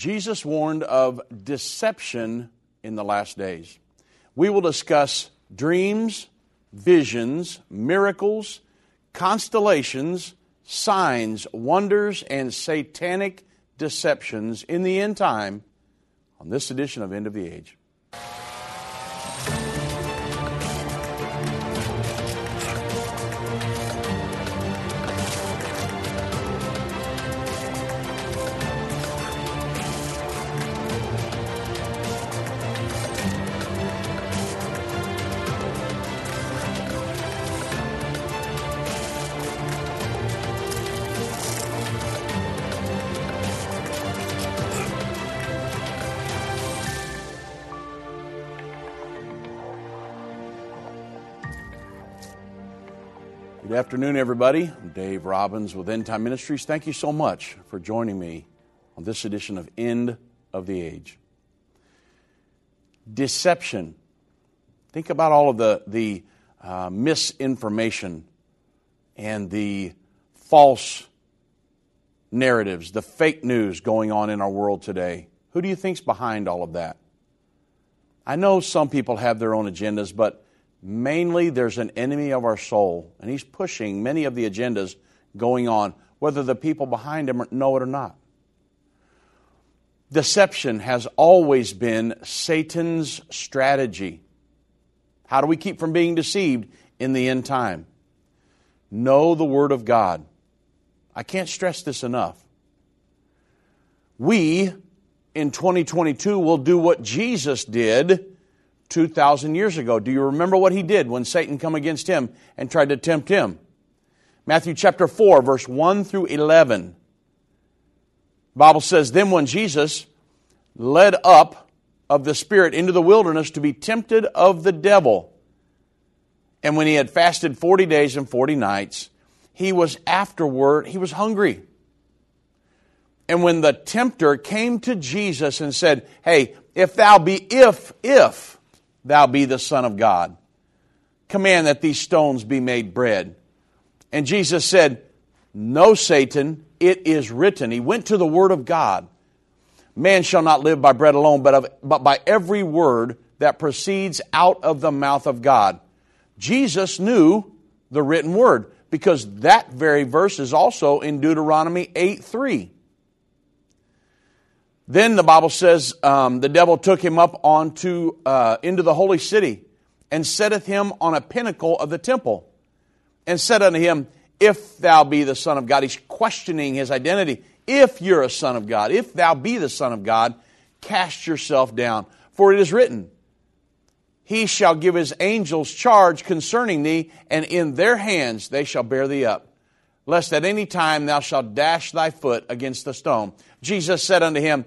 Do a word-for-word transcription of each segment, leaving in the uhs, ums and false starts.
Jesus warned of deception in the last days. We will discuss dreams, visions, miracles, constellations, signs, wonders, and satanic deceptions in the end time on this edition of End of the Age. Good afternoon, everybody. I'm Dave Robbins with End Time Ministries. Thank you so much for joining me on this edition of End of the Age. Deception. Think about all of the, the uh, misinformation and the false narratives, the fake news going on in our world today. Who do you think's behind all of that? I know some people have their own agendas, but mainly, there's an enemy of our soul, and he's pushing many of the agendas going on, whether the people behind him know it or not. Deception has always been Satan's strategy. How do we keep from being deceived in the end time? Know the Word of God. I can't stress this enough. We, in twenty twenty-two, will do what Jesus did two thousand years ago. Do you remember what he did when Satan came against him and tried to tempt him? Matthew chapter four, verse one through eleven. The Bible says, "Then when Jesus led up of the Spirit into the wilderness to be tempted of the devil, and when he had fasted forty days and forty nights, he was afterward, he was hungry. And when the tempter came to Jesus and said, 'Hey, if thou be, if, if, Thou be the Son of God. Command that these stones be made bread.' And Jesus said, 'No, Satan, it is written.'" He went to the Word of God. "Man shall not live by bread alone, but, of, but by every word that proceeds out of the mouth of God." Jesus knew the written Word, because that very verse is also in Deuteronomy eight three. Then the Bible says, um, "The devil took him up onto uh, into the holy city, and setteth him on a pinnacle of the temple, and said unto him, 'If thou be the Son of God.'" He's questioning his identity. If you're a son of God, if thou be the Son of God, cast yourself down. "For it is written, He shall give His angels charge concerning thee, and in their hands they shall bear thee up, lest at any time thou shalt dash thy foot against the stone.' Jesus said unto him,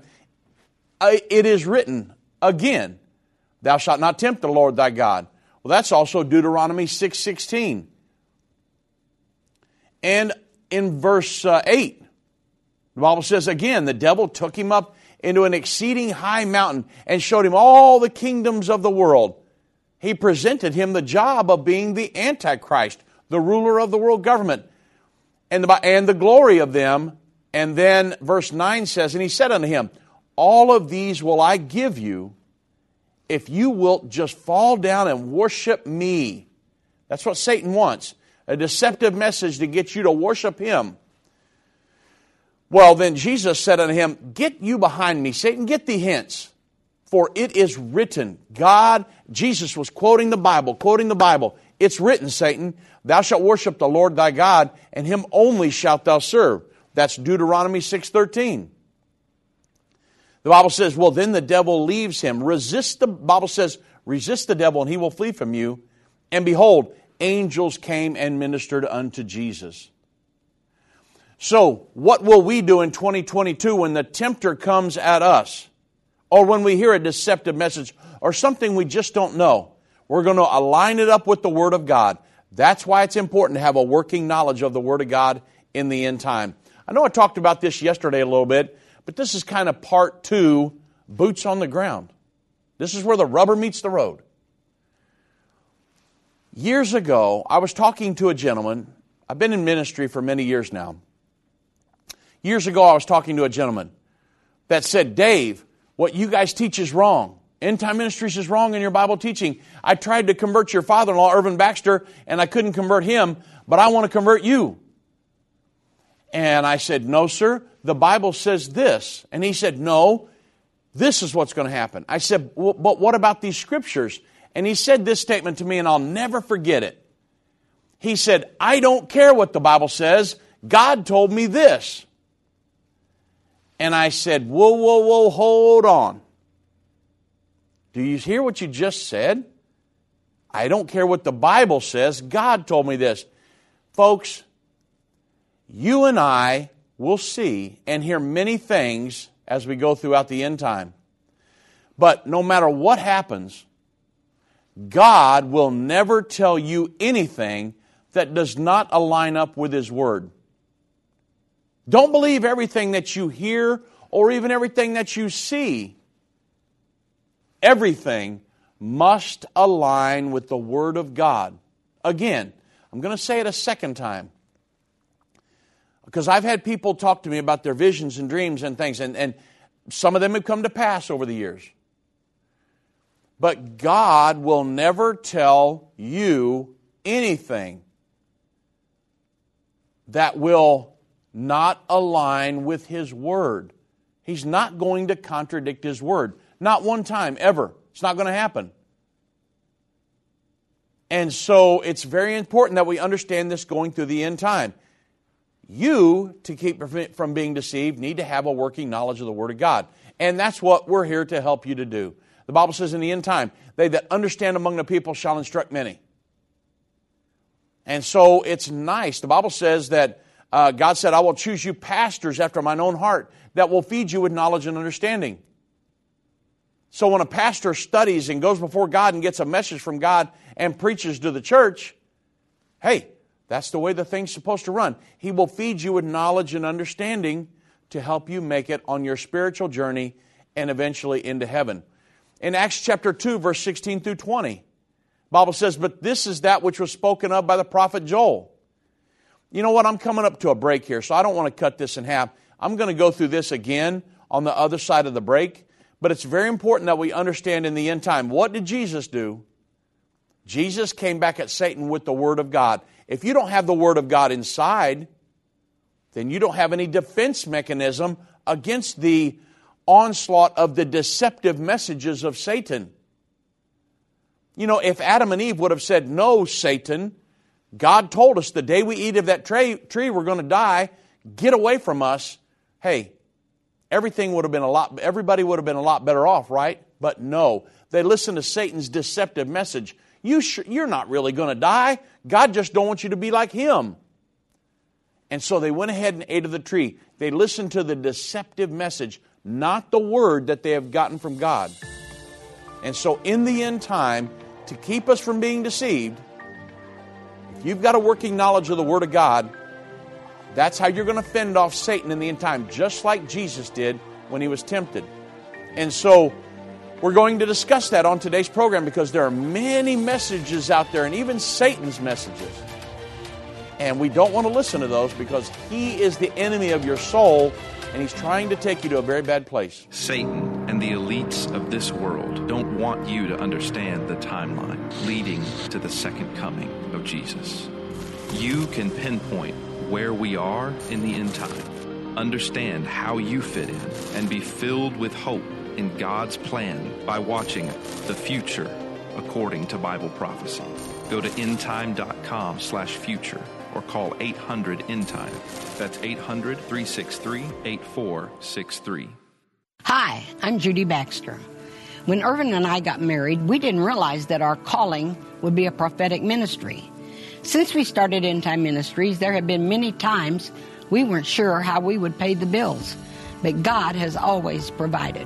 'It is written again, Thou shalt not tempt the Lord thy God.'" Well, that's also Deuteronomy six sixteen. And in verse eight, the Bible says, "Again, the devil took him up into an exceeding high mountain, and showed him all the kingdoms of the world. He presented him the job of being the Antichrist, the ruler of the world government, and the, and the glory of them." And then verse nine says, "And he said unto him, 'All of these will I give you, if you wilt just fall down and worship me.'" That's what Satan wants, a deceptive message to get you to worship him. "Well, then Jesus said unto him, 'Get you behind me, Satan, get thee hence. For it is written,'" God, Jesus was quoting the Bible, quoting the Bible. "'It's written, Satan, thou shalt worship the Lord thy God, and him only shalt thou serve.'" That's Deuteronomy six thirteen. The Bible says, "Well, then the devil leaves him. Resist the," Bible says, "resist the devil, and he will flee from you. And behold, angels came and ministered unto Jesus." So, what will we do in twenty twenty-two when the tempter comes at us? Or when we hear a deceptive message, or something we just don't know? We're going to align it up with the Word of God. That's why it's important to have a working knowledge of the Word of God in the end time. I know I talked about this yesterday a little bit, but this is kind of part two, boots on the ground. This is where the rubber meets the road. Years ago, I was talking to a gentleman. I've been in ministry for many years now. Years ago, I was talking to a gentleman that said, Dave, what you guys teach is wrong. End Time Ministries is wrong in your Bible teaching. I tried to convert your father-in-law, Irvin Baxter, and I couldn't convert him, but I want to convert you. And I said, no, sir, the Bible says this. And he said, no, this is what's going to happen. I said, well, but what about these scriptures? And he said this statement to me, and I'll never forget it. He said, I don't care what the Bible says. God told me this. And I said, whoa, whoa, whoa, hold on. Do you hear what you just said? I don't care what the Bible says. God told me this. Folks, you and I will see and hear many things as we go throughout the end time. But no matter what happens, God will never tell you anything that does not align up with His Word. Don't believe everything that you hear or even everything that you see. Everything must align with the Word of God. Again, I'm going to say it a second time, because I've had people talk to me about their visions and dreams and things, and, and some of them have come to pass over the years. But God will never tell you anything that will not align with His Word. He's not going to contradict His Word. Not one time, ever. It's not going to happen. And so it's very important that we understand this going through the end time. You, to keep from being deceived, need to have a working knowledge of the Word of God. And that's what we're here to help you to do. The Bible says in the end time, they that understand among the people shall instruct many. And so it's nice. The Bible says that uh, God said, I will choose you pastors after mine own heart that will feed you with knowledge and understanding. So when a pastor studies and goes before God and gets a message from God and preaches to the church, hey, that's the way the thing's supposed to run. He will feed you with knowledge and understanding to help you make it on your spiritual journey and eventually into heaven. In Acts chapter two, verse sixteen through twenty, the Bible says, but this is that which was spoken of by the prophet Joel. You know what? I'm coming up to a break here, so I don't want to cut this in half. I'm going to go through this again on the other side of the break, but it's very important that we understand in the end time, what did Jesus do? Jesus came back at Satan with the Word of God. If you don't have the Word of God inside, then you don't have any defense mechanism against the onslaught of the deceptive messages of Satan. You know, if Adam and Eve would have said, no, Satan, God told us the day we eat of that tree, tree we're going to die, get away from us. Hey, everything would have been a lot, everybody would have been a lot better off, right? But no, they listened to Satan's deceptive message. You sh- you're not really going to die. God just don't want you to be like him. And so they went ahead and ate of the tree. They listened to the deceptive message, not the Word that they have gotten from God. And so in the end time, to keep us from being deceived, if you've got a working knowledge of the Word of God, that's how you're going to fend off Satan in the end time, just like Jesus did when he was tempted. And so we're going to discuss that on today's program, because there are many messages out there, and even Satan's messages. And we don't want to listen to those, because he is the enemy of your soul, and he's trying to take you to a very bad place. Satan and the elites of this world don't want you to understand the timeline leading to the second coming of Jesus. You can pinpoint where we are in the end time, understand how you fit in, and be filled with hope in God's plan by watching The Future According to Bible Prophecy. Go to endtime.com slash future. Or call eight hundred end time. That's eight hundred three six three eight four six three. Hi, I'm Judy Baxter. When Irvin and I got married, we didn't realize that our calling would be a prophetic ministry. Since we started End Time Ministries, there have been many times we weren't sure how we would pay the bills, but God has always provided.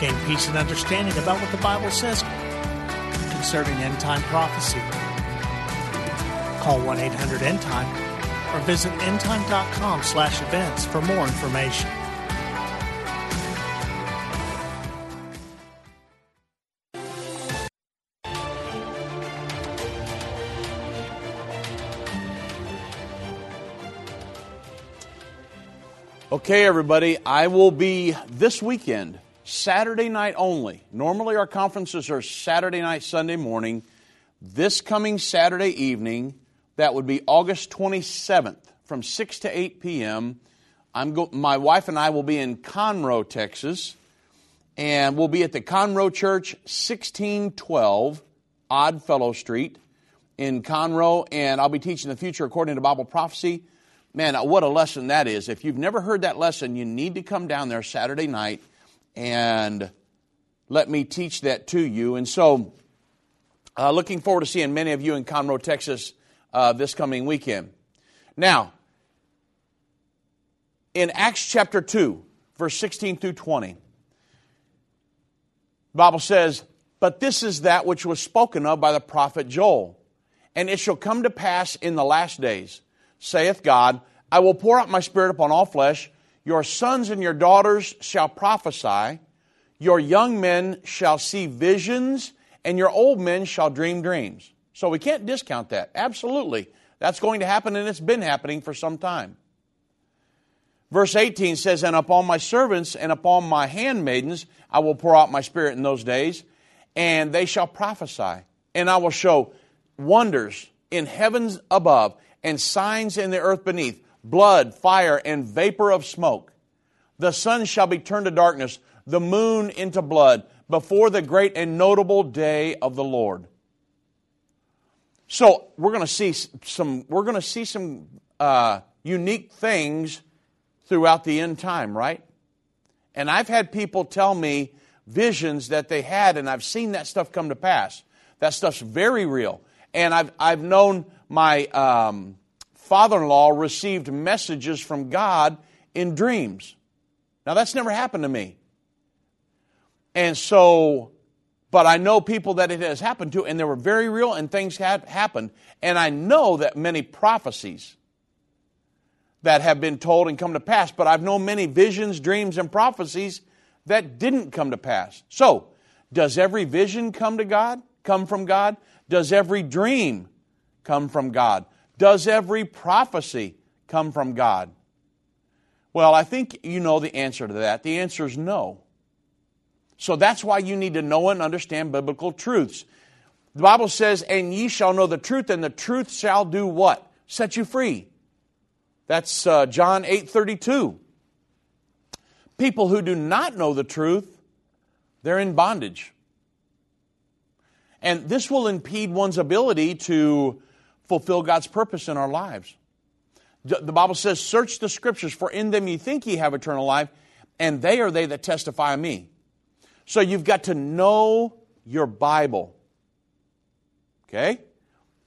Gain peace and understanding about what the Bible says concerning end-time prophecy. Call one eight hundred end time or visit endtime.com slash events for more information. Okay, everybody, I will be this weekend, Saturday night only. Normally our conferences are Saturday night, Sunday morning. This coming Saturday evening, that would be August twenty-seventh from six to eight p.m. I'm go- my wife and I will be in Conroe, Texas, and we'll be at the Conroe Church, sixteen twelve Odd Fellow Street in Conroe, and I'll be teaching the future according to Bible prophecy. Man, what a lesson that is. If you've never heard that lesson, you need to come down there Saturday night and let me teach that to you. And so, uh, looking forward to seeing many of you in Conroe, Texas uh, this coming weekend. Now, in Acts chapter two, verse sixteen through twenty, the Bible says, "But this is that which was spoken of by the prophet Joel, and it shall come to pass in the last days, saith God, I will pour out my Spirit upon all flesh. Your sons and your daughters shall prophesy. Your young men shall see visions, and your old men shall dream dreams." So we can't discount that. Absolutely. That's going to happen, and it's been happening for some time. Verse eighteen says, "And upon my servants and upon my handmaidens I will pour out my Spirit in those days, and they shall prophesy. And I will show wonders in heavens above, and signs in the earth beneath, blood, fire, and vapor of smoke. The sun shall be turned to darkness, the moon into blood, before the great and notable day of the Lord." So we're going to see some we're going to see some uh, unique things throughout the end time, right? And I've had people tell me visions that they had, and I've seen that stuff come to pass. That stuff's very real, and I've I've known. My um, father-in-law received messages from God in dreams. Now, that's never happened to me. And so, but I know people that it has happened to, and they were very real, and things had happened. And I know that many prophecies that have been told and come to pass, but I've known many visions, dreams, and prophecies that didn't come to pass. So, does every vision come to God? Come from God? Does every dream come from God? Does every prophecy come from God? Well, I think you know the answer to that. The answer is no. So that's why you need to know and understand biblical truths. The Bible says, "And ye shall know the truth, and the truth shall do what? Set you free." That's uh, John eight thirty-two. People who do not know the truth, they're in bondage. And this will impede one's ability to fulfill God's purpose in our lives. The Bible says, "Search the Scriptures, for in them ye think ye have eternal life, and they are they that testify of me." So you've got to know your Bible. Okay?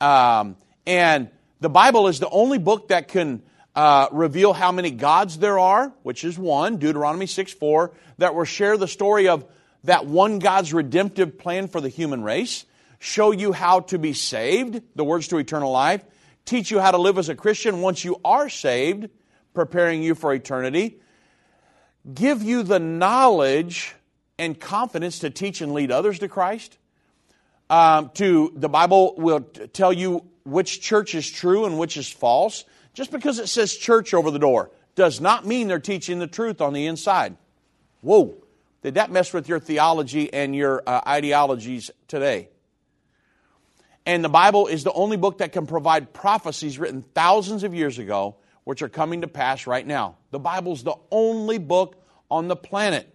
Um, and the Bible is the only book that can uh, reveal how many gods there are, which is one, Deuteronomy six four, that will share the story of that one God's redemptive plan for the human race, show you how to be saved, the words to eternal life, teach you how to live as a Christian once you are saved, preparing you for eternity, give you the knowledge and confidence to teach and lead others to Christ. Um, to the Bible will t- tell you which church is true and which is false. Just because it says church over the door does not mean they're teaching the truth on the inside. Whoa. Did that mess with your theology and your uh, ideologies today? And the Bible is the only book that can provide prophecies written thousands of years ago, which are coming to pass right now. The Bible's the only book on the planet.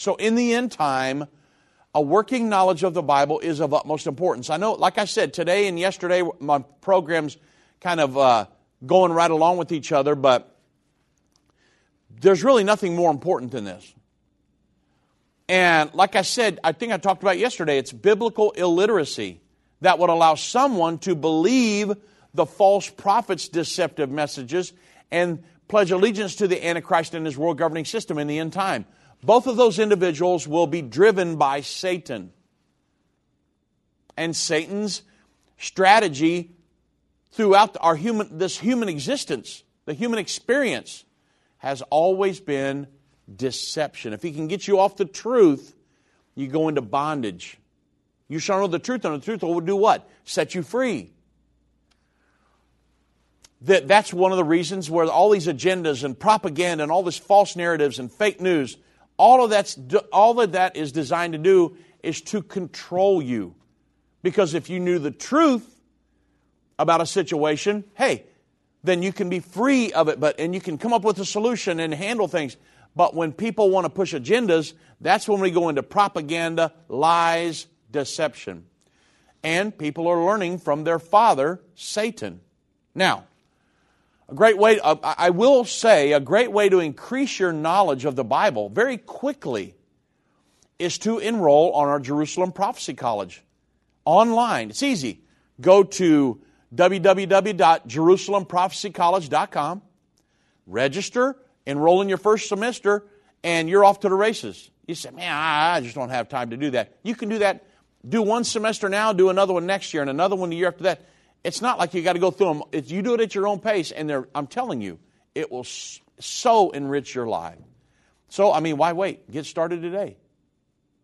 So in the end time, a working knowledge of the Bible is of utmost importance. I know, like I said, today and yesterday, my program's kind of uh, going right along with each other, but there's really nothing more important than this. And like I said, I think I talked about yesterday, it's biblical illiteracy that would allow someone to believe the false prophets' deceptive messages and pledge allegiance to the Antichrist and his world governing system in the end time. Both of those individuals will be driven by Satan. And Satan's strategy throughout our human, this human existence, the human experience, has always been deception. If he can get you off the truth, you go into bondage. You shall know the truth, and the truth will do what? Set you free. That, that's one of the reasons where all these agendas and propaganda and all this false narratives and fake news, all of that's, all of that is designed to do is to control you. Because if you knew the truth about a situation, hey, then you can be free of it, but and you can come up with a solution and handle things. But when people want to push agendas, that's when we go into propaganda, lies, deception. And people are learning from their father, Satan. Now, a great way, uh, I will say, a great way to increase your knowledge of the Bible very quickly is to enroll on our Jerusalem Prophecy College online. It's easy. Go to w w w dot jerusalem prophecy college dot com, register, enroll in your first semester, and you're off to the races. You say, man, I just don't have time to do that. You can do that. Do one semester now, do another one next year, and another one the year after that. It's not like you got to go through them. It's, you do it at your own pace, and they're, I'm telling you, it will so enrich your life. So, I mean, why wait? Get started today.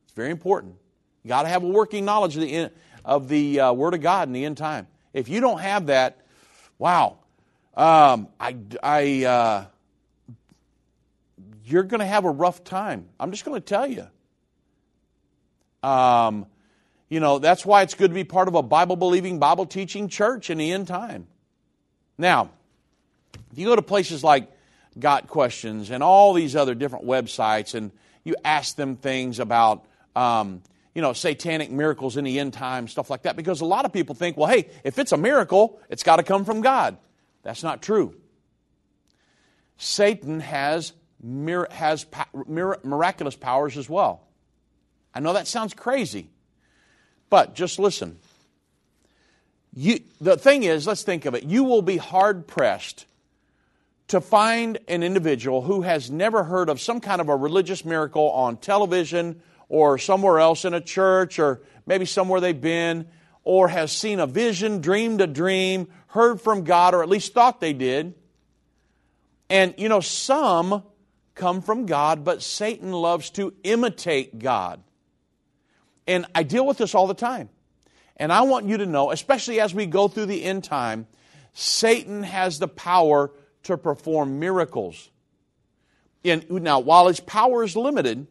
It's very important. You got to have a working knowledge of the, of the uh, Word of God in the end time. If you don't have that, wow, um, I, I, uh, you're going to have a rough time. I'm just going to tell you. Um. You know, that's why it's good to be part of a Bible-believing, Bible-teaching church in the end time. Now, if you go to places like Got Questions and all these other different websites and you ask them things about, um, you know, satanic miracles in the end time, stuff like that, because a lot of people think, well, hey, if it's a miracle, it's got to come from God. That's not true. Satan has, mir- has pa- mir- miraculous powers as well. I know that sounds crazy. But just listen, you, the thing is, let's think of it. You will be hard-pressed to find an individual who has never heard of some kind of a religious miracle on television or somewhere else in a church or maybe somewhere they've been or has seen a vision, dreamed a dream, heard from God, or at least thought they did. And, you know, some come from God, but Satan loves to imitate God. And I deal with this all the time. And I want you to know, especially as we go through the end time, Satan has the power to perform miracles. And now, while his power is limited,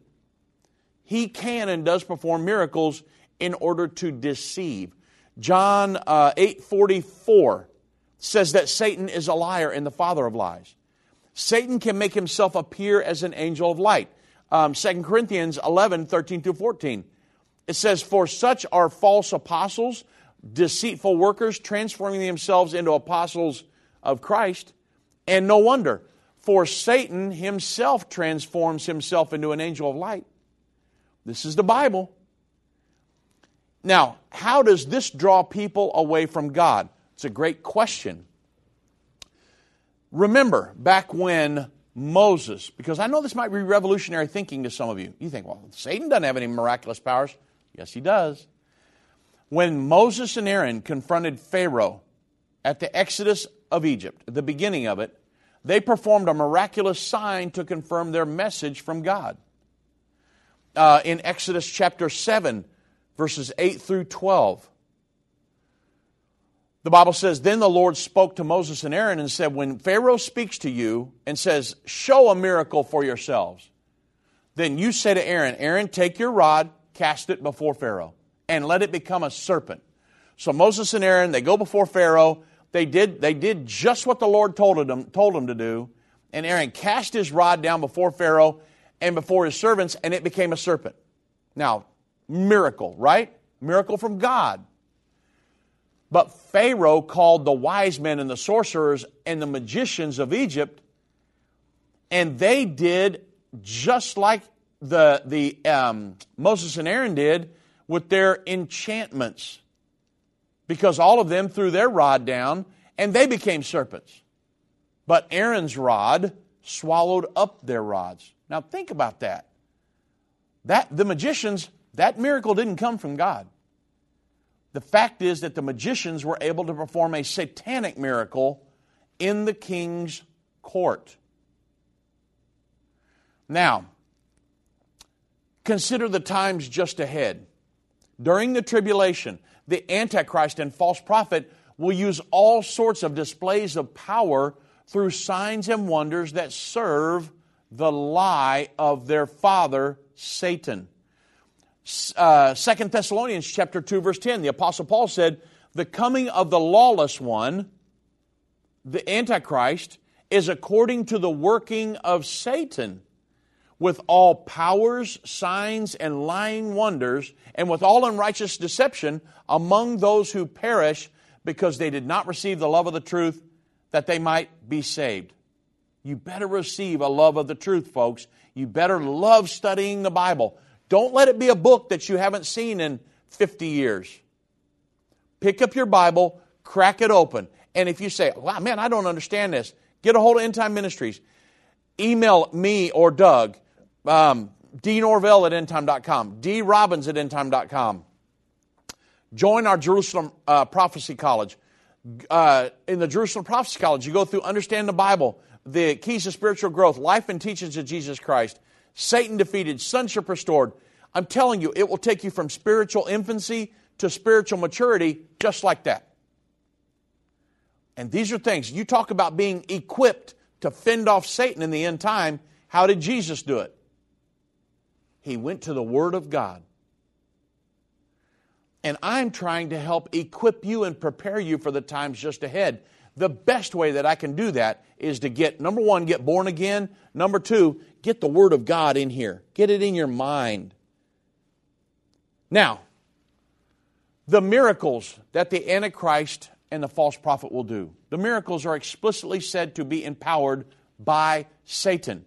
he can and does perform miracles in order to deceive. John uh, eight forty-four says that Satan is a liar and the father of lies. Satan can make himself appear as an angel of light. Um, Second Corinthians eleven thirteen through fourteen. It says, for such are false apostles, deceitful workers, transforming themselves into apostles of Christ. And no wonder, for Satan himself transforms himself into an angel of light. This is the Bible. Now, how does this draw people away from God? It's a great question. Remember, back when Moses, because I know this might be revolutionary thinking to some of you. You think, well, Satan doesn't have any miraculous powers. Yes, he does. When Moses and Aaron confronted Pharaoh at the Exodus of Egypt, at the beginning of it, they performed a miraculous sign to confirm their message from God. Uh, in Exodus chapter seven, verses eight through twelve, the Bible says, then the Lord spoke to Moses and Aaron and said, when Pharaoh speaks to you and says, show a miracle for yourselves, then you say to Aaron, Aaron, take your rod, cast it before Pharaoh, and let it become a serpent. So Moses and Aaron, they go before Pharaoh. They did, they did just what the Lord told them, told them to do. And Aaron cast his rod down before Pharaoh, and before his servants, and it became a serpent. Now, miracle, right? Miracle from God. But Pharaoh called the wise men and the sorcerers and the magicians of Egypt, and they did just like the, the um, Moses and Aaron did with their enchantments, because all of them threw their rod down, and they became serpents. But Aaron's rod swallowed up their rods. Now think about that. That the magicians, that miracle didn't come from God. The fact is that the magicians were able to perform a satanic miracle in the king's court. Now, consider the times just ahead. During the tribulation, the Antichrist and false prophet will use all sorts of displays of power through signs and wonders that serve the lie of their father, Satan. Uh, Second Thessalonians chapter two, verse ten, the Apostle Paul said, the coming of the lawless one, the Antichrist, is according to the working of Satan, with all powers, signs, and lying wonders, and with all unrighteous deception among those who perish, because they did not receive the love of the truth, that they might be saved. You better receive a love of the truth, folks. You better love studying the Bible. Don't let it be a book that you haven't seen in fifty years. Pick up your Bible, crack it open. And if you say, wow, man, I don't understand this, get a hold of End Time Ministries. Email me or Doug, um, dnorvell at endtime dot com, drobbins at endtime dot com. Join our Jerusalem uh, Prophecy College. Uh, in the Jerusalem Prophecy College, you go through Understand the Bible, the Keys to Spiritual Growth, Life and Teachings of Jesus Christ, Satan Defeated, Sonship Restored. I'm telling you, it will take you from spiritual infancy to spiritual maturity, just like that. And these are things, you talk about being equipped to fend off Satan in the end time. How did Jesus do it? He went to the Word of God. And I'm trying to help equip you and prepare you for the times just ahead. The best way that I can do that is to get, number one, get born again. Number two, get the Word of God in here. Get it in your mind. Now, the miracles that the Antichrist and the false prophet will do. The miracles are explicitly said to be empowered by Satan.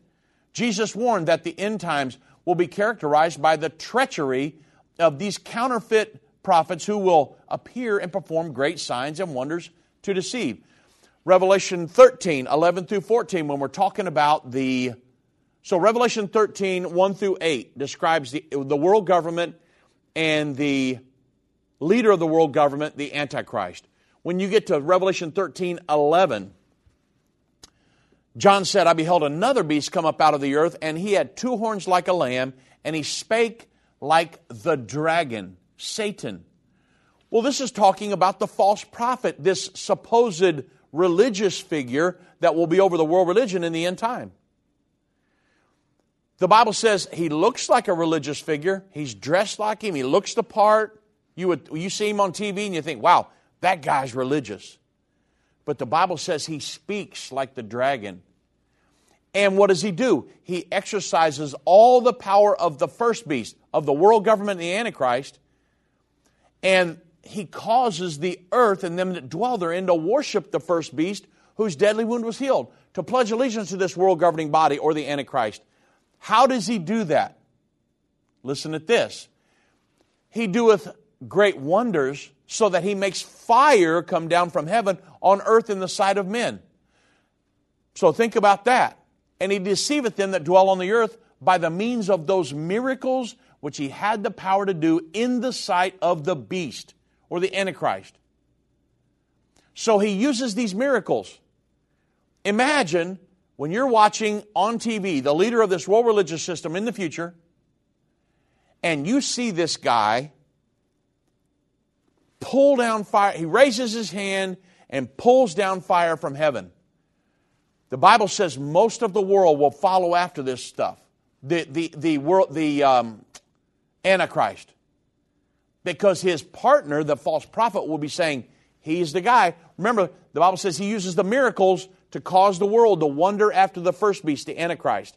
Jesus warned that the end times will be characterized by the treachery of these counterfeit prophets who will appear and perform great signs and wonders to deceive. Revelation thirteen, eleven through fourteen, when we're talking about the... So Revelation thirteen, one through eight describes the, the world government and the leader of the world government, the Antichrist. When you get to Revelation thirteen, eleven, John said, I beheld another beast come up out of the earth, and he had two horns like a lamb, and he spake like the dragon, Satan. Well, this is talking about the false prophet, this supposed religious figure that will be over the world religion in the end time. The Bible says he looks like a religious figure. He's dressed like him. He looks the part. You would, you see him on T V and you think, wow, that guy's religious. But the Bible says he speaks like the dragon. And what does he do? He exercises all the power of the first beast, of the world government and the Antichrist. And he causes the earth and them that dwell therein to worship the first beast whose deadly wound was healed, to pledge allegiance to this world governing body or the Antichrist. How does he do that? Listen at this. He doeth great wonders, so that he makes fire come down from heaven on earth in the sight of men. So think about that. And he deceiveth them that dwell on the earth by the means of those miracles which he had the power to do in the sight of the beast or the Antichrist. So he uses these miracles. Imagine when you're watching on T V the leader of this world religious system in the future, and you see this guy pull down fire. He raises his hand and pulls down fire from heaven. The Bible says most of the world will follow after this stuff, the the the world the um, Antichrist, because his partner, the false prophet, will be saying he's the guy. Remember, the Bible says he uses the miracles to cause the world to wander after the first beast, the Antichrist.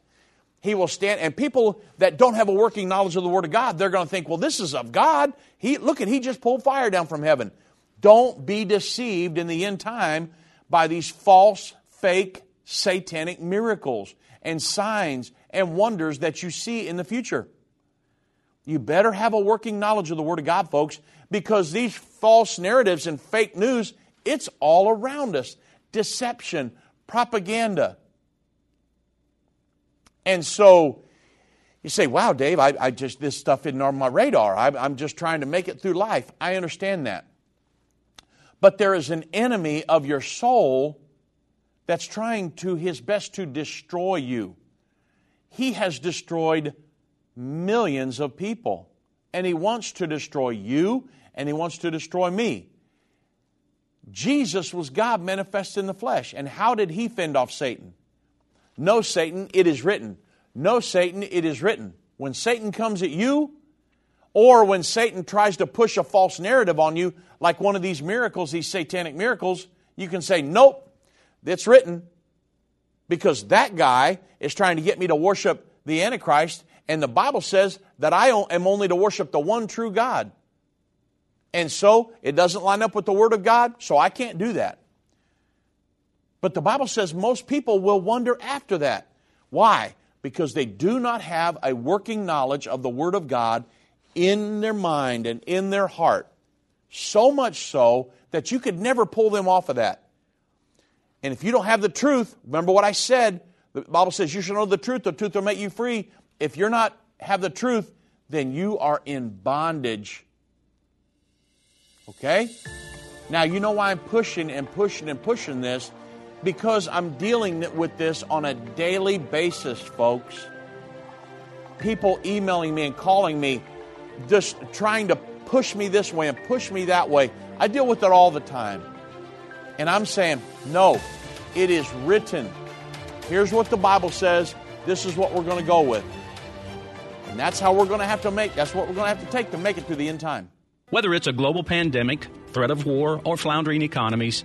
He will stand, and people that don't have a working knowledge of the Word of God, they're going to think, well, this is of God. He, look at, he just pulled fire down from heaven. Don't be deceived in the end time by these false, fake, satanic miracles and signs and wonders that you see in the future. You better have a working knowledge of the Word of God, folks, because these false narratives and fake news, it's all around us. Deception, propaganda. And so you say, wow, Dave, I, I just, this stuff isn't on my radar. I, I'm just trying to make it through life. I understand that. But there is an enemy of your soul that's trying to his best to destroy you. He has destroyed millions of people, and he wants to destroy you, and he wants to destroy me. Jesus was God manifest in the flesh, and how did he fend off Satan? No, Satan, it is written. No, Satan, it is written. When Satan comes at you, or when Satan tries to push a false narrative on you, like one of these miracles, these satanic miracles, you can say, nope, it's written. Because that guy is trying to get me to worship the Antichrist, and the Bible says that I am only to worship the one true God. And so, it doesn't line up with the Word of God, so I can't do that. But the Bible says most people will wonder after that. Why? Because they do not have a working knowledge of the Word of God in their mind and in their heart. So much so that you could never pull them off of that. And if you don't have the truth, remember what I said. The Bible says you shall know the truth. The truth will make you free. If you're not have the truth, then you are in bondage. Okay? Now, you know why I'm pushing and pushing and pushing this? Because I'm dealing with this on a daily basis, folks. People emailing me and calling me, just trying to push me this way and push me that way. I deal with it all the time. And I'm saying, no, it is written. Here's what the Bible says. This is what we're going to go with. And that's how we're going to have to make, that's what we're going to have to take to make it through the end time. Whether it's a global pandemic, threat of war, or floundering economies,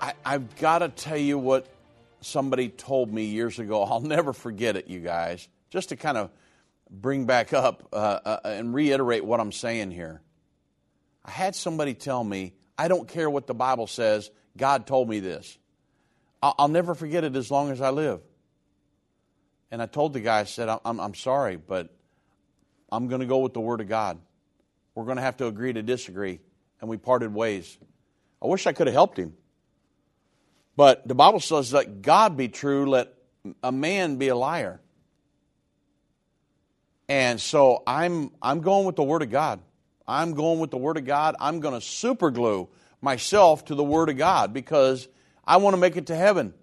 I, I've got to tell you what somebody told me years ago. I'll never forget it, you guys, just to kind of bring back up uh, uh, and reiterate what I'm saying here. I had somebody tell me, I don't care what the Bible says, God told me this. I'll, I'll never forget it as long as I live. And I told the guy, I said, I'm, I'm sorry, but I'm going to go with the Word of God. We're going to have to agree to disagree. And we parted ways. I wish I could have helped him. But the Bible says, let God be true, let a man be a liar. And so I'm I'm going with the Word of God. I'm going with the Word of God. I'm going to superglue myself to the Word of God because I want to make it to heaven.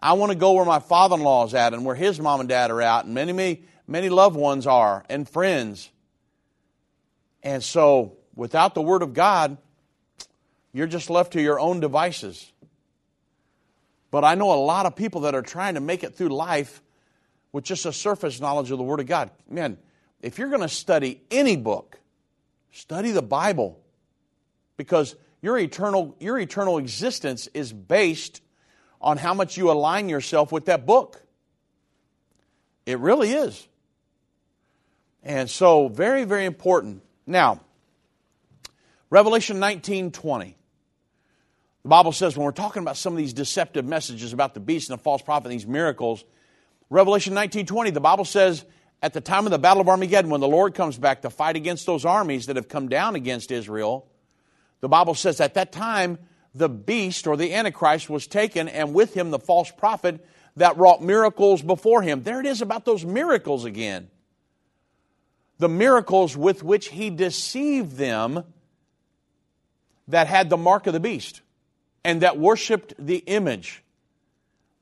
I want to go where my father-in-law is at and where his mom and dad are out and many, many, many loved ones are and friends. And so without the Word of God, you're just left to your own devices. But I know a lot of people that are trying to make it through life with just a surface knowledge of the Word of God. Man, if you're going to study any book, study the Bible, because your eternal, your eternal existence is based on how much you align yourself with that book. It really is. And so very, very important. Now, Revelation nineteen twenty. The Bible says when we're talking about some of these deceptive messages about the beast and the false prophet and these miracles, Revelation nineteen twenty, the Bible says, at the time of the battle of Armageddon, when the Lord comes back to fight against those armies that have come down against Israel, the Bible says at that time, the beast or the Antichrist was taken, and with him the false prophet that wrought miracles before him. There it is about those miracles again. The miracles with which he deceived them that had the mark of the beast and that worshipped the image.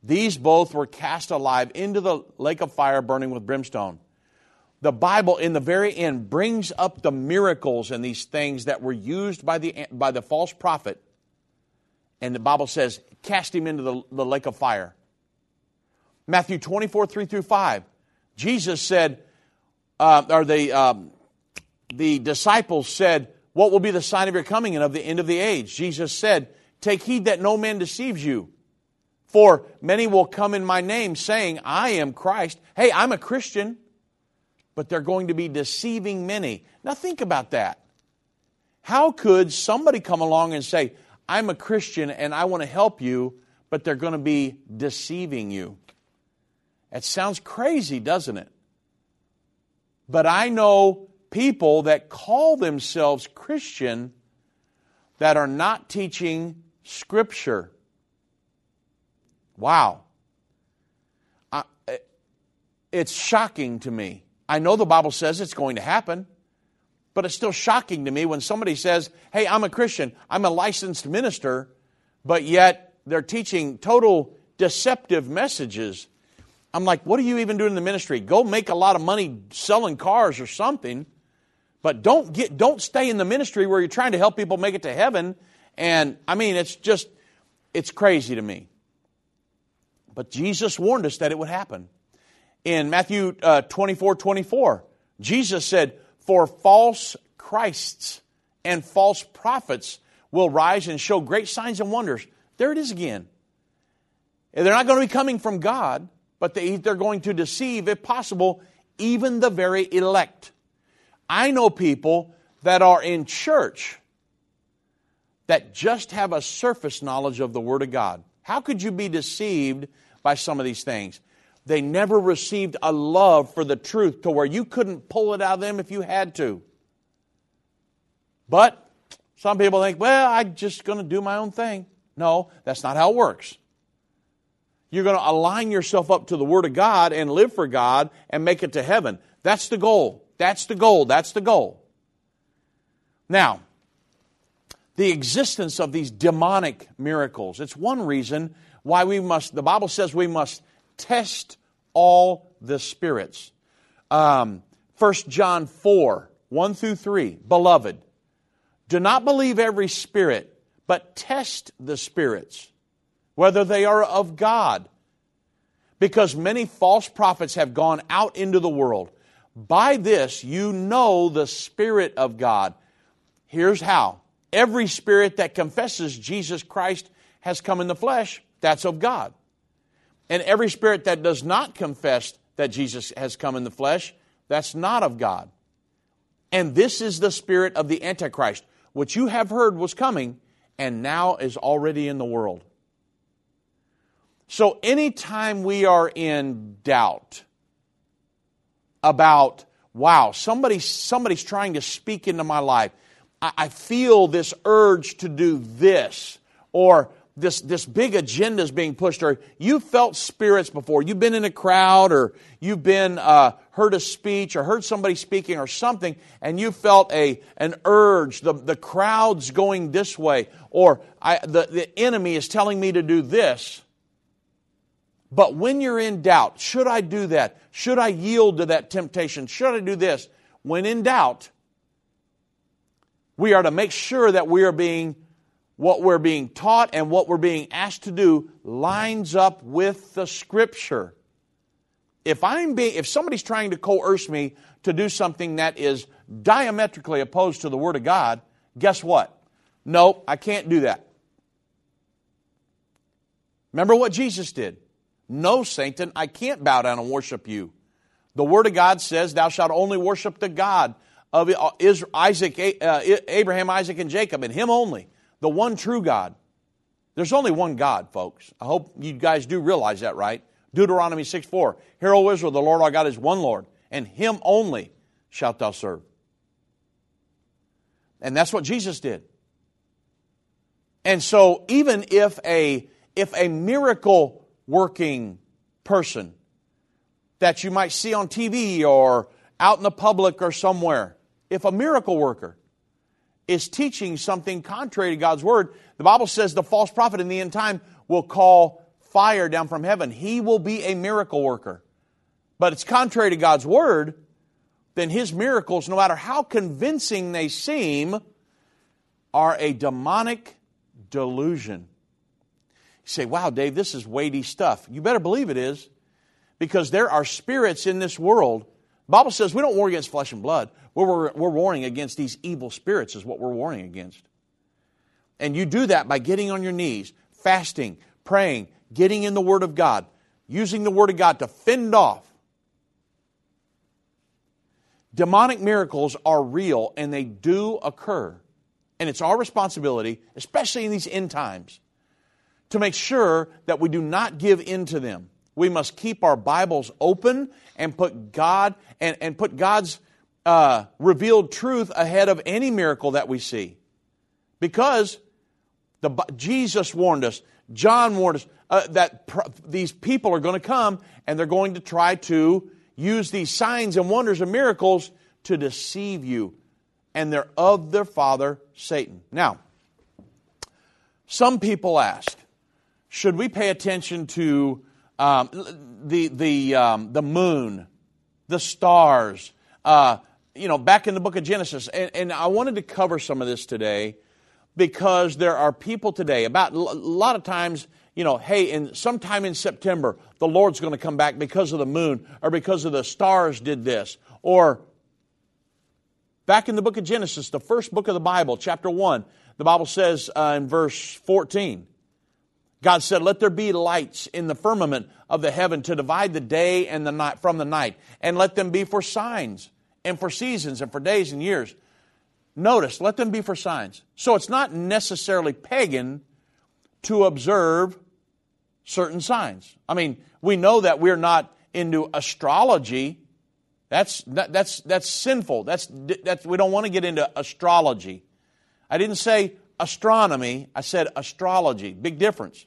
These both were cast alive into the lake of fire burning with brimstone. The Bible in the very end brings up the miracles and these things that were used by the, by the false prophet. And the Bible says, cast him into the, the lake of fire. Matthew twenty-four, three through five. Jesus said, uh, or the, um, the disciples said, what will be the sign of your coming and of the end of the age? Jesus said, take heed that no man deceives you. For many will come in my name saying, I am Christ. Hey, I'm a Christian. But they're going to be deceiving many. Now think about that. How could somebody come along and say, I'm a Christian and I want to help you, but they're going to be deceiving you? That sounds crazy, doesn't it? But I know people that call themselves Christian that are not teaching Scripture. Wow. I, it's shocking to me. I know the Bible says it's going to happen, but it's still shocking to me when somebody says, hey, I'm a Christian, I'm a licensed minister, but yet they're teaching total deceptive messages. I'm like, what are you even doing in the ministry? Go make a lot of money selling cars or something, but don't get, don't stay in the ministry where you're trying to help people make it to heaven. And I mean, it's just, it's crazy to me. But Jesus warned us that it would happen. In Matthew uh, twenty-four, twenty-four, Jesus said, for false Christs and false prophets will rise and show great signs and wonders. There it is again. They're not going to be coming from God, but they, they're going to deceive, if possible, even the very elect. I know people that are in church that just have a surface knowledge of the Word of God. How could you be deceived by some of these things? They never received a love for the truth to where you couldn't pull it out of them if you had to. But some people think, well, I'm just going to do my own thing. No, that's not how it works. You're going to align yourself up to the Word of God and live for God and make it to heaven. That's the goal. That's the goal. That's the goal. Now, the existence of these demonic miracles, it's one reason why we must, the Bible says we must test all the spirits. Um, First John four, one through three. Beloved, do not believe every spirit, but test the spirits, whether they are of God. Because many false prophets have gone out into the world. By this you know the Spirit of God. Here's how. Every spirit that confesses Jesus Christ has come in the flesh, that's of God. And every spirit that does not confess that Jesus has come in the flesh, that's not of God. And this is the spirit of the Antichrist, which you have heard was coming and now is already in the world. So anytime we are in doubt about, wow, somebody, somebody's trying to speak into my life, I, I feel this urge to do this, or this this big agenda is being pushed, or you felt spirits before, you've been in a crowd, or you've been uh, heard a speech, or heard somebody speaking or something, and you felt a an urge, the, the crowd's going this way, or I, the, the enemy is telling me to do this. But when you're in doubt, should I do that? Should I yield to that temptation? Should I do this? When in doubt, we are to make sure that we are being, what we're being taught and what we're being asked to do lines up with the Scripture. If I'm being, if somebody's trying to coerce me to do something that is diametrically opposed to the Word of God, guess what? No, I can't do that. Remember what Jesus did. No, Satan, I can't bow down and worship you. The Word of God says, thou shalt only worship the God of Israel, Isaac, Abraham, Isaac, and Jacob, and Him only, the one true God. There's only one God, folks. I hope you guys do realize that, right? Deuteronomy six four, hear, O Israel, the Lord our God is one Lord, and Him only shalt thou serve. And that's what Jesus did. And so even if a, if a miracle working person that you might see on T V or out in the public or somewhere, if a miracle worker is teaching something contrary to God's Word, the Bible says the false prophet in the end time will call fire down from heaven. He will be a miracle worker. But it's contrary to God's Word, then his miracles, no matter how convincing they seem, are a demonic delusion. You say, wow, Dave, this is weighty stuff. You better believe it is, because there are spirits in this world. The Bible says we don't war against flesh and blood. We're, we're, we're warring against these evil spirits is what we're warring against. And you do that by getting on your knees, fasting, praying, getting in the Word of God, using the Word of God to fend off. Demonic miracles are real, and they do occur. And it's our responsibility, especially in these end times, to make sure that we do not give in to them. We must keep our Bibles open and put God and, and put God's uh, revealed truth ahead of any miracle that we see. Because the, Jesus warned us, John warned us, uh, that pr- these people are going to come and they're going to try to use these signs and wonders and miracles to deceive you. And they're of their father, Satan. Now, some people ask, should we pay attention to um, the the um, the moon, the stars? Uh, you know, back in the book of Genesis, and, and I wanted to cover some of this today because there are people today. About a lot of times, you know, hey, in sometime in September, the Lord's going to come back because of the moon or because of the stars did this. Or back in the book of Genesis, the first book of the Bible, chapter one, the Bible says uh, in verse fourteen. God said, let there be lights in the firmament of the heaven to divide the day and the night from the night, and let them be for signs and for seasons and for days and years. Notice, let them be for signs. So it's not necessarily pagan to observe certain signs. I mean, we know that we're not into astrology. That's that's that's sinful. That's that's we don't want to get into astrology. I didn't say astronomy, I said astrology. Big difference.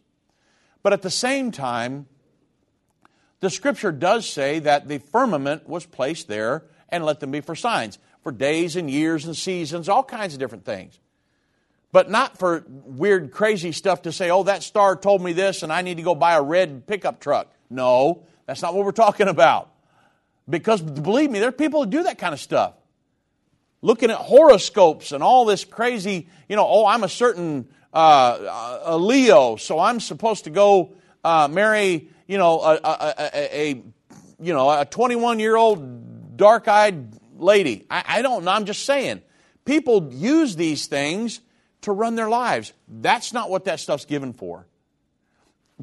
But at the same time, the Scripture does say that the firmament was placed there and let them be for signs, for days and years and seasons, all kinds of different things. But not for weird, crazy stuff to say, oh, that star told me this and I need to go buy a red pickup truck. No, that's not what we're talking about. Because believe me, there are people who do that kind of stuff. Looking at horoscopes and all this crazy, you know, oh, I'm a certain uh, a Leo, so I'm supposed to go uh, marry, you know, a, a, a, a you know a twenty-one-year-old dark-eyed lady. I, I don't know. I'm just saying, people use these things to run their lives. That's not what that stuff's given for.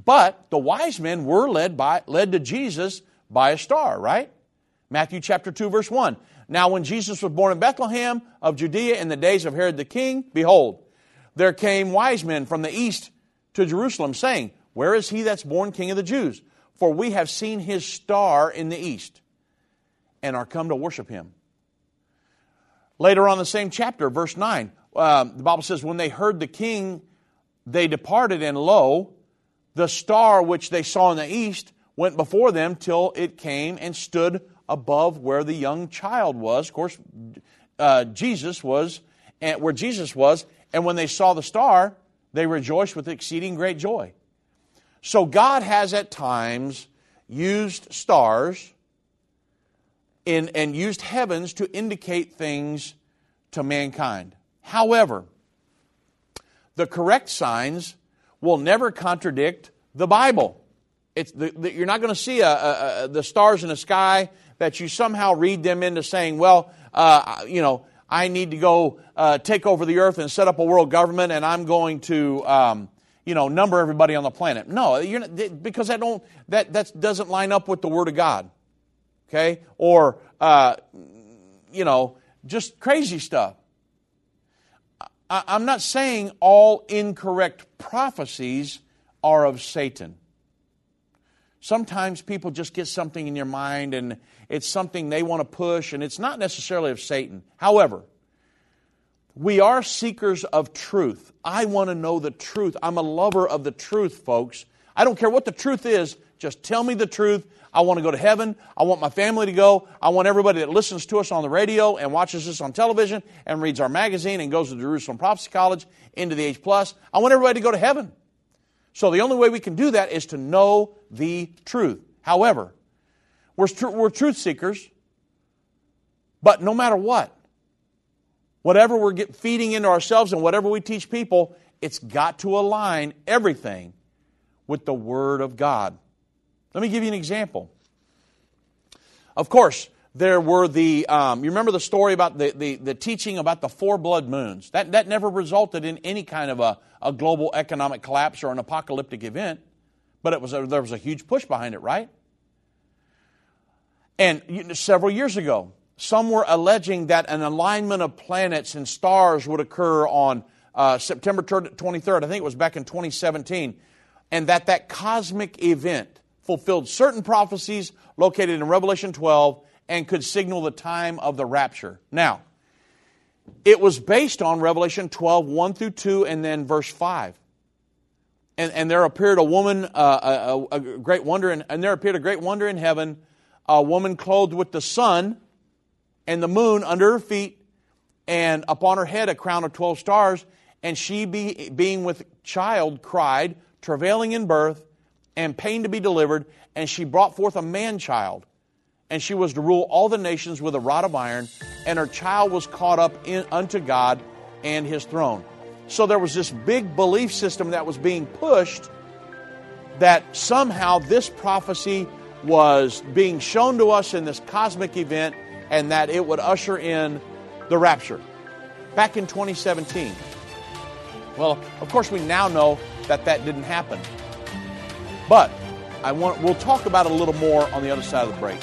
But the wise men were led by led to Jesus by a star, right? Matthew chapter two, verse one. Now when Jesus was born in Bethlehem of Judea in the days of Herod the king, behold, there came wise men from the east to Jerusalem, saying, where is he that's born King of the Jews? For we have seen his star in the east, and are come to worship him. Later on in the same chapter, verse nine, um, the Bible says, when they heard the king, they departed, and lo, the star which they saw in the east went before them till it came and stood above where the young child was. Of course, uh, Jesus was, and where Jesus was, and when they saw the star, they rejoiced with exceeding great joy. So God has at times used stars in, and used heavens to indicate things to mankind. However, the correct signs will never contradict the Bible. It's the, the, you're not going to see a, a, a, the stars in the sky that you somehow read them into saying, well, uh, you know, I need to go uh, take over the earth and set up a world government, and I'm going to, um, you know, number everybody on the planet. No, you're not, because that don't that that doesn't line up with the Word of God, okay? Or, uh, you know, just crazy stuff. I, I'm not saying all incorrect prophecies are of Satan. Sometimes people just get something in your mind and it's something they want to push, and it's not necessarily of Satan. However, we are seekers of truth. I want to know the truth. I'm a lover of the truth, folks. I don't care what the truth is. Just tell me the truth. I want to go to heaven. I want my family to go. I want everybody that listens to us on the radio and watches us on television and reads our magazine and goes to Jerusalem Prophecy College, End of the Age Plus. I want everybody to go to heaven. So the only way we can do that is to know the truth. However, we're, tr- we're truth seekers, but no matter what, whatever we're get feeding into ourselves and whatever we teach people, it's got to align everything with the Word of God. Let me give you an example. Of course, there were the, um, you remember the story about the, the, the teaching about the four blood moons. That, that never resulted in any kind of a, a global economic collapse or an apocalyptic event, but it was a, there was a huge push behind it, right? And you know, several years ago, some were alleging that an alignment of planets and stars would occur on uh, September twenty-third, I think it was back in twenty seventeen, and that that cosmic event fulfilled certain prophecies located in Revelation twelve and could signal the time of the rapture. Now, it was based on Revelation twelve, one through two, and then verse five. And, and there appeared a woman, uh, a, a great wonder, in, and there appeared a great wonder in heaven, a woman clothed with the sun and the moon under her feet, and upon her head a crown of twelve stars. And she, be, being with child, cried, travailing in birth, and pain to be delivered. And she brought forth a man-child, and she was to rule all the nations with a rod of iron, and her child was caught up in, unto God and His throne. So there was this big belief system that was being pushed that somehow this prophecy was being shown to us in this cosmic event and that it would usher in the rapture back in twenty seventeen. Well, of course, we now know that that didn't happen. But I want we'll talk about it a little more on the other side of the break.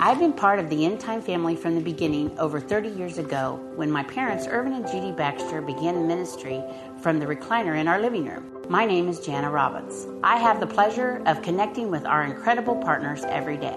I've been part of the End Time family from the beginning over thirty years ago when my parents, Irvin and Judy Baxter, began ministry from the recliner in our living room. My name is Jana Robbins. I have the pleasure of connecting with our incredible partners every day.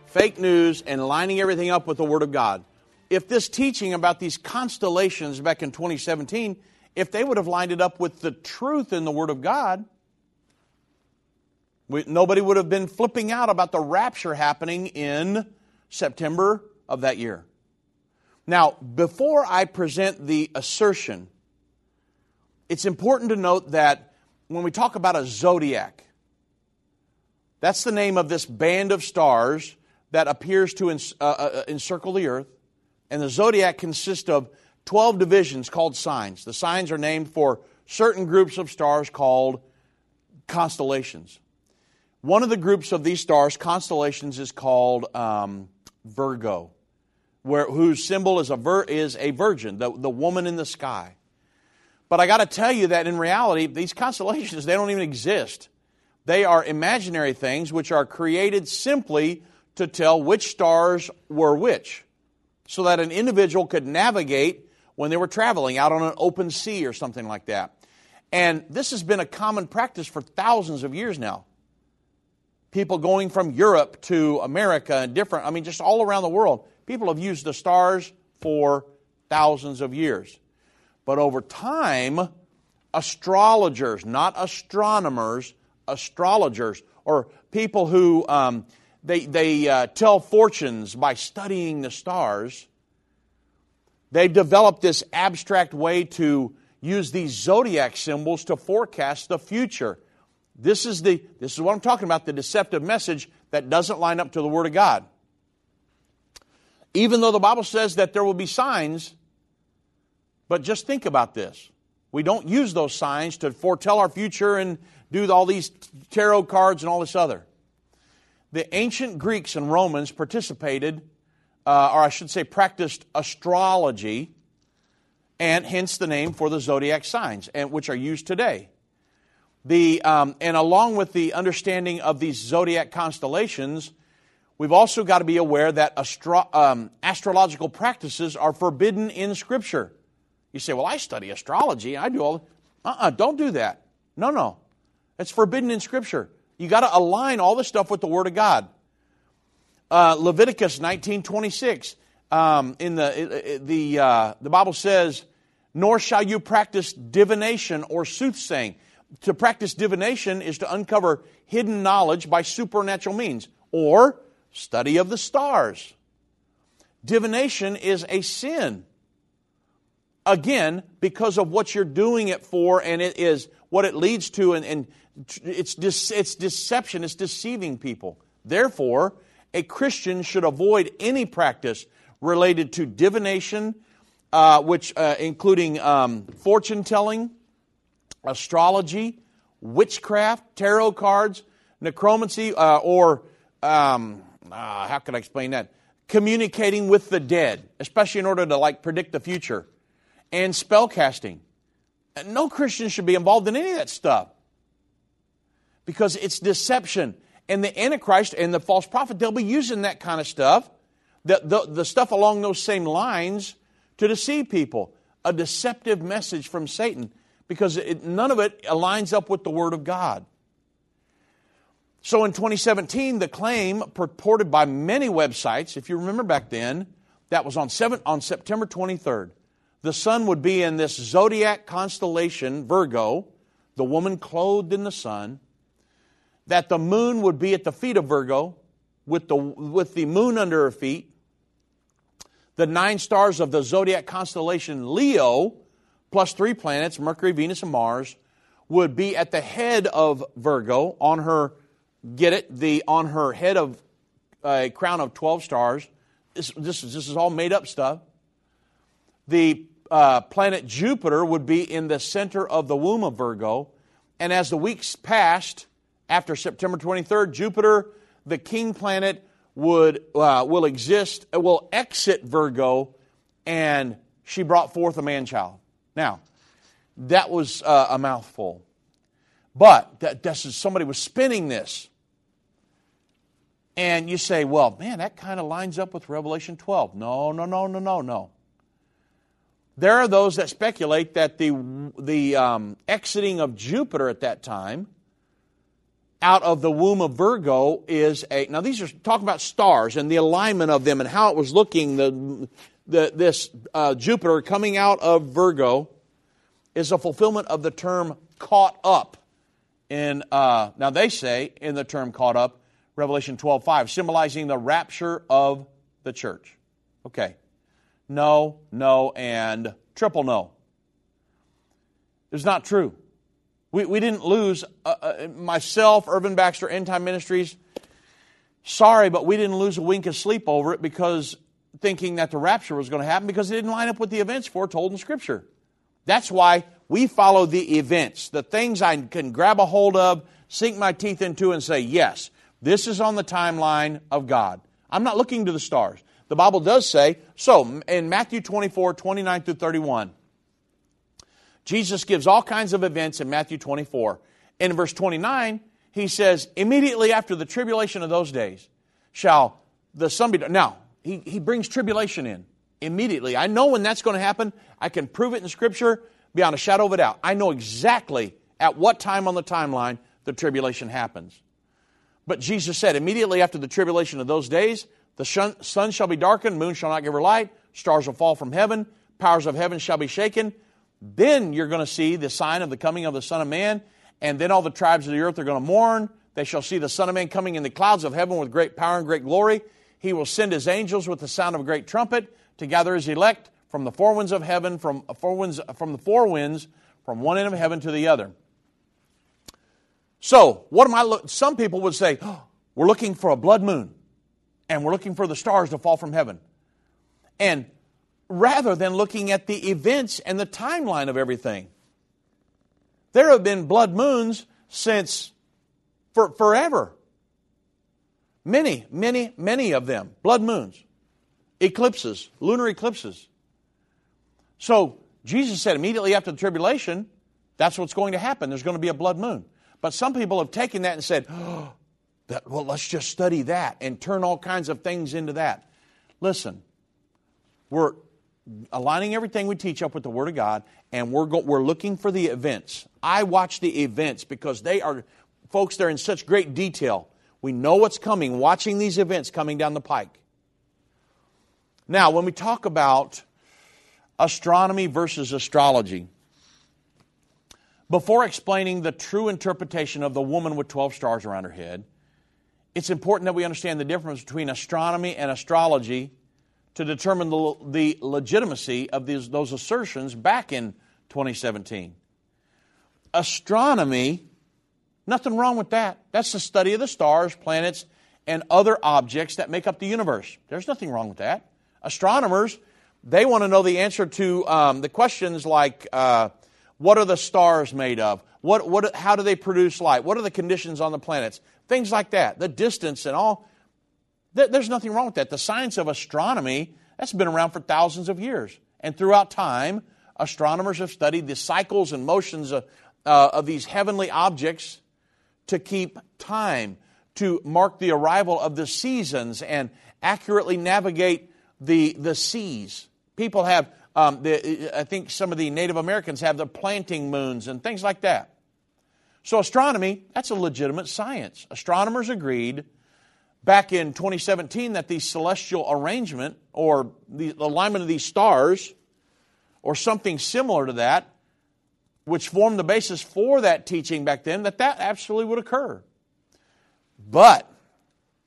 fake news, and lining everything up with the Word of God. If this teaching about these constellations back in twenty seventeen, if they would have lined it up with the truth in the Word of God, we, nobody would have been flipping out about the rapture happening in September of that year. Now, before I present the assertion, it's important to note that when we talk about a zodiac, That's the name of this band of stars that appears to ens- uh, uh, encircle the earth. And the zodiac consists of twelve divisions called signs. The signs are named for certain groups of stars called constellations. One of the groups of these stars, constellations, is called um, Virgo, where, whose symbol is a, vir- is a virgin, the, the woman in the sky. But I got to tell you that in reality, these constellations, they don't even exist. They are imaginary things which are created simply to tell which stars were which, so that an individual could navigate when they were traveling out on an open sea or something like that. And this has been a common practice for thousands of years now. People going from Europe to America and different, I mean, just all around the world, people have used the stars for thousands of years. But over time, astrologers, not astronomers, astrologers, or people who um, they, they uh, tell fortunes by studying the stars, they've developed this abstract way to use these zodiac symbols to forecast the future. This is the this is what I'm talking about, the deceptive message that doesn't line up to the Word of God. Even though the Bible says that there will be signs, but just think about this. We don't use those signs to foretell our future and do all these tarot cards and all this other. The ancient Greeks and Romans participated, uh, or I should say practiced astrology, and hence the name for the zodiac signs, and which are used today. The um, and along with the understanding of these zodiac constellations, we've also got to be aware that astro- um, astrological practices are forbidden in Scripture. You say, well, I study astrology, I do all this. Uh-uh, don't do that. No, no. It's forbidden in Scripture. You got to align all this stuff with the Word of God. Uh, Leviticus nineteen twenty-six, um, in the, the, uh, the Bible says, nor shall you practice divination or soothsaying. To practice divination is to uncover hidden knowledge by supernatural means or study of the stars. Divination is a sin. Again, because of what you're doing it for, and it is what it leads to, and, and it's, de- it's deception, it's deceiving people. Therefore, a Christian should avoid any practice related to divination, uh, which uh, including um, fortune-telling, astrology, witchcraft, tarot cards, necromancy, uh, or um, uh, how can I explain that? Communicating with the dead, especially in order to like predict the future, and spell casting. No Christian should be involved in any of that stuff because it's deception. And the Antichrist and the false prophet, they'll be using that kind of stuff, the, the, the stuff along those same lines to deceive people. A deceptive message from Satan. Because it, none of it aligns up with the Word of God. So in twenty seventeen, the claim purported by many websites, if you remember back then, that was on, seven, on September twenty-third, the sun would be in this zodiac constellation, Virgo, the woman clothed in the sun, that the moon would be at the feet of Virgo, with the, with the moon under her feet, the nine stars of the zodiac constellation Leo, plus three planets, Mercury, Venus, and Mars, would be at the head of Virgo on her, get it, the on her head of a crown of twelve stars. This, this, this is all made up stuff. The uh, planet Jupiter would be in the center of the womb of Virgo. And as the weeks passed, after September twenty-third, Jupiter, the king planet, would uh, will exist, will exit Virgo, and she brought forth a man-child. Now, that was uh, a mouthful, but that, that's just, somebody was spinning this, and you say, well, man, that kind of lines up with Revelation twelve. No, no, no, no, no, no. There are those that speculate that the, the um, exiting of Jupiter at that time out of the womb of Virgo is a... Now, these are talking about stars and the alignment of them and how it was looking, the... The, this uh, Jupiter coming out of Virgo is a fulfillment of the term caught up. In, uh, now they say in the term caught up, Revelation twelve five, symbolizing the rapture of the church. Okay. No, no, and triple no. It's not true. We, we didn't lose, uh, myself, Irvin Baxter, End Time Ministries. Sorry, but we didn't lose a wink of sleep over it because thinking that the rapture was going to happen, because it didn't line up with the events foretold in Scripture. That's why we follow the events, the things I can grab a hold of, sink my teeth into and say, yes, this is on the timeline of God. I'm not looking to the stars. The Bible does say, so in Matthew twenty-four, twenty-nine through thirty-one, Jesus gives all kinds of events in Matthew twenty-four. In verse twenty-nine, he says, immediately after the tribulation of those days shall the sun be dark. Now, he, he brings tribulation in immediately. I know when that's going to happen. I can prove it in Scripture beyond a shadow of a doubt. I know exactly at what time on the timeline the tribulation happens. But Jesus said, immediately after the tribulation of those days, the sun shall be darkened, moon shall not give her light, stars will fall from heaven, powers of heaven shall be shaken. Then you're going to see the sign of the coming of the Son of Man, and then all the tribes of the earth are going to mourn. They shall see the Son of Man coming in the clouds of heaven with great power and great glory. He will send his angels with the sound of a great trumpet to gather his elect from the four winds of heaven, from, four winds, from the four winds, from one end of heaven to the other. So, what am I? Lo- some people would say, oh, we're looking for a blood moon, and we're looking for the stars to fall from heaven. And rather than looking at the events and the timeline of everything, there have been blood moons since for, forever. Many, many, many of them. Blood moons, eclipses, lunar eclipses. So, Jesus said immediately after the tribulation, that's what's going to happen. There's going to be a blood moon. But some people have taken that and said, oh, that, well, let's just study that and turn all kinds of things into that. Listen, we're aligning everything we teach up with the Word of God, and we're go- we're looking for the events. I watch the events because they are, folks, they're in such great detail. We know what's coming, watching these events coming down the pike. Now, when we talk about astronomy versus astrology, before explaining the true interpretation of the woman with twelve stars around her head, it's important that we understand the difference between astronomy and astrology to determine the, the legitimacy of these, those assertions back in twenty seventeen. Astronomy, nothing wrong with that. That's the study of the stars, planets, and other objects that make up the universe. There's nothing wrong with that. Astronomers, they want to know the answer to um, the questions like, uh, what are the stars made of? What, what, how do they produce light? What are the conditions on the planets? Things like that. The distance and all. There's nothing wrong with that. The science of astronomy, that's been around for thousands of years. And throughout time, astronomers have studied the cycles and motions of, uh, of these heavenly objects to keep time, to mark the arrival of the seasons and accurately navigate the, the seas. People have... Um, the, I think some of the Native Americans have the planting moons and things like that. So astronomy, that's a legitimate science. Astronomers agreed back in twenty seventeen that the celestial arrangement or the alignment of these stars or something similar to that, which formed the basis for that teaching back then, that that absolutely would occur. But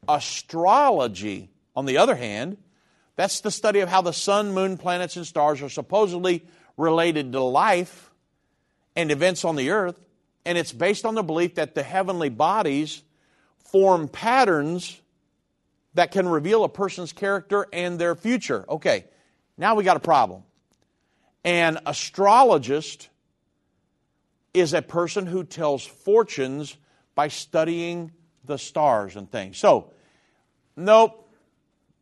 astrology, on the other hand, that's the study of how the sun, moon, planets, and stars are supposedly related to life and events on the earth. And it's based on the belief that the heavenly bodies form patterns that can reveal a person's character and their future. Okay, now we got a problem. An astrologist is a person who tells fortunes by studying the stars and things. So, nope.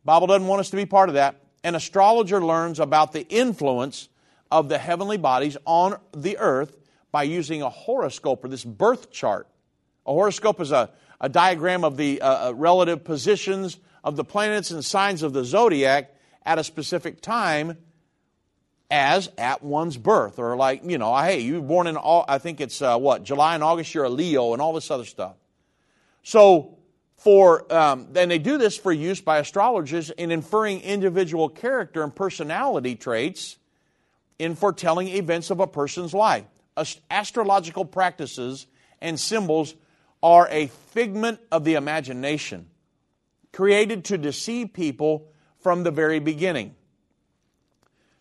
Bible doesn't want us to be part of that. An astrologer learns about the influence of the heavenly bodies on the earth by using a horoscope or this birth chart. A horoscope is a, a diagram of the uh, relative positions of the planets and signs of the zodiac at a specific time as at one's birth. Or like, you know, hey, you were born in, all, I think it's uh, what, July and August, you're a Leo and all this other stuff. So... For um, and they do this for use by astrologers in inferring individual character and personality traits in foretelling events of a person's life. Ast- astrological practices and symbols are a figment of the imagination, created to deceive people from the very beginning.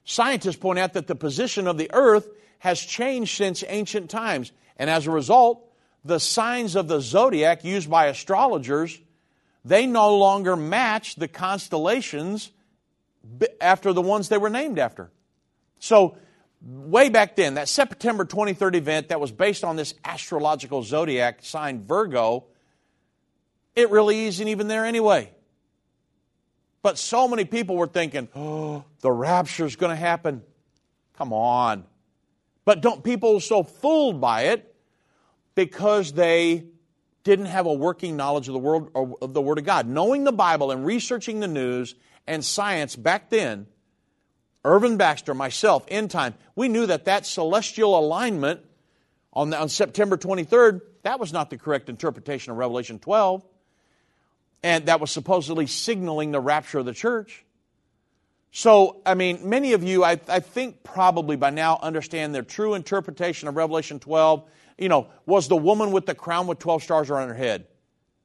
Scientists point out that the position of the earth has changed since ancient times, and as a result, the signs of the zodiac used by astrologers, they no longer match the constellations after the ones they were named after. So, way back then, that September twenty-third event that was based on this astrological zodiac sign Virgo, it really isn't even there anyway. But so many people were thinking, oh, the rapture's going to happen. Come on. But don't people so fooled by it because they didn't have a working knowledge of the world, or of the Word of God. Knowing the Bible and researching the news and science back then, Irvin Baxter, myself, End Time, we knew that that celestial alignment on, the, on September twenty-third, that was not the correct interpretation of Revelation twelve. And that was supposedly signaling the rapture of the church. So, I mean, many of you, I, I think probably by now understand their true interpretation of Revelation twelve. You know, was the woman with the crown with twelve stars around her head?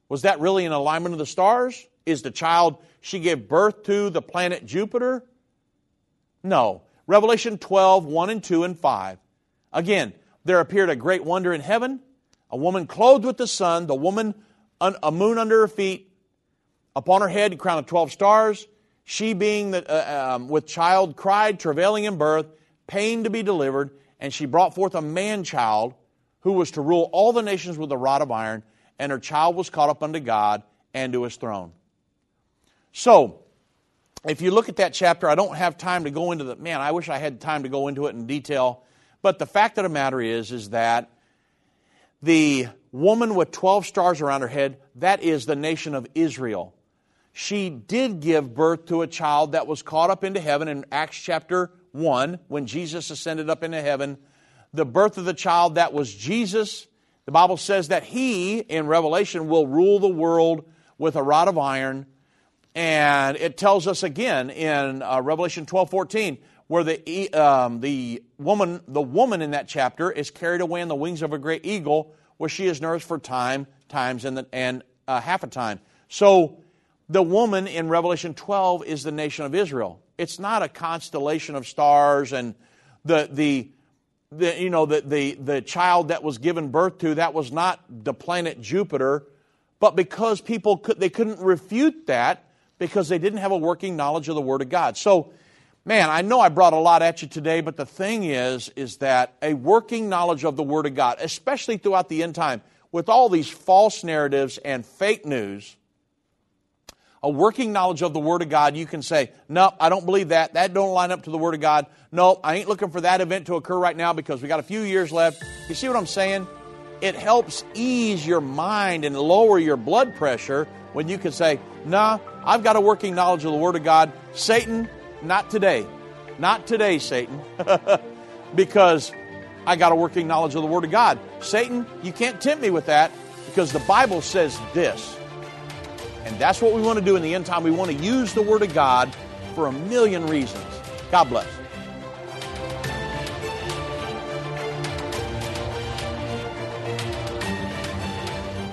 Was that really an alignment of the stars? Is the child she gave birth to the planet Jupiter? No. Revelation twelve, one and two and five. Again, there appeared a great wonder in heaven, a woman clothed with the sun, the woman, a moon under her feet, upon her head, a crown of twelve stars, she being the, uh, um, with child cried, travailing in birth, pain to be delivered, and she brought forth a man-child who was to rule all the nations with a rod of iron, and her child was caught up unto God and to His throne. So, if you look at that chapter, I don't have time to go into the... Man, I wish I had time to go into it in detail, but the fact of the matter is, is that the woman with twelve stars around her head, that is the nation of Israel. She did give birth to a child that was caught up into heaven in Acts chapter one, when Jesus ascended up into heaven. The birth of the child that was Jesus, the Bible says that He, in Revelation, will rule the world with a rod of iron. And it tells us again in uh, Revelation twelve fourteen, where the, um, the, woman, the woman in that chapter is carried away in the wings of a great eagle, where she is nourished for time, times, and, the, and uh, half a time. So, the woman in Revelation twelve is the nation of Israel. It's not a constellation of stars and the the, the you know the, the the child that was given birth to, that was not the planet Jupiter, but because people could they couldn't refute that because they didn't have a working knowledge of the Word of God. So, man, I know I brought a lot at you today, but the thing is is that a working knowledge of the Word of God, especially throughout the end time, with all these false narratives and fake news, a working knowledge of the Word of God, you can say, no, I don't believe that. That don't line up to the Word of God. No, I ain't looking for that event to occur right now because we got a few years left. You see what I'm saying? It helps ease your mind and lower your blood pressure when you can say, nah, I've got a working knowledge of the Word of God. Satan, not today. Not today, Satan. Because I got a working knowledge of the Word of God. Satan, you can't tempt me with that because the Bible says this. And that's what we want to do in the end time. We want to use the Word of God for a million reasons. God bless.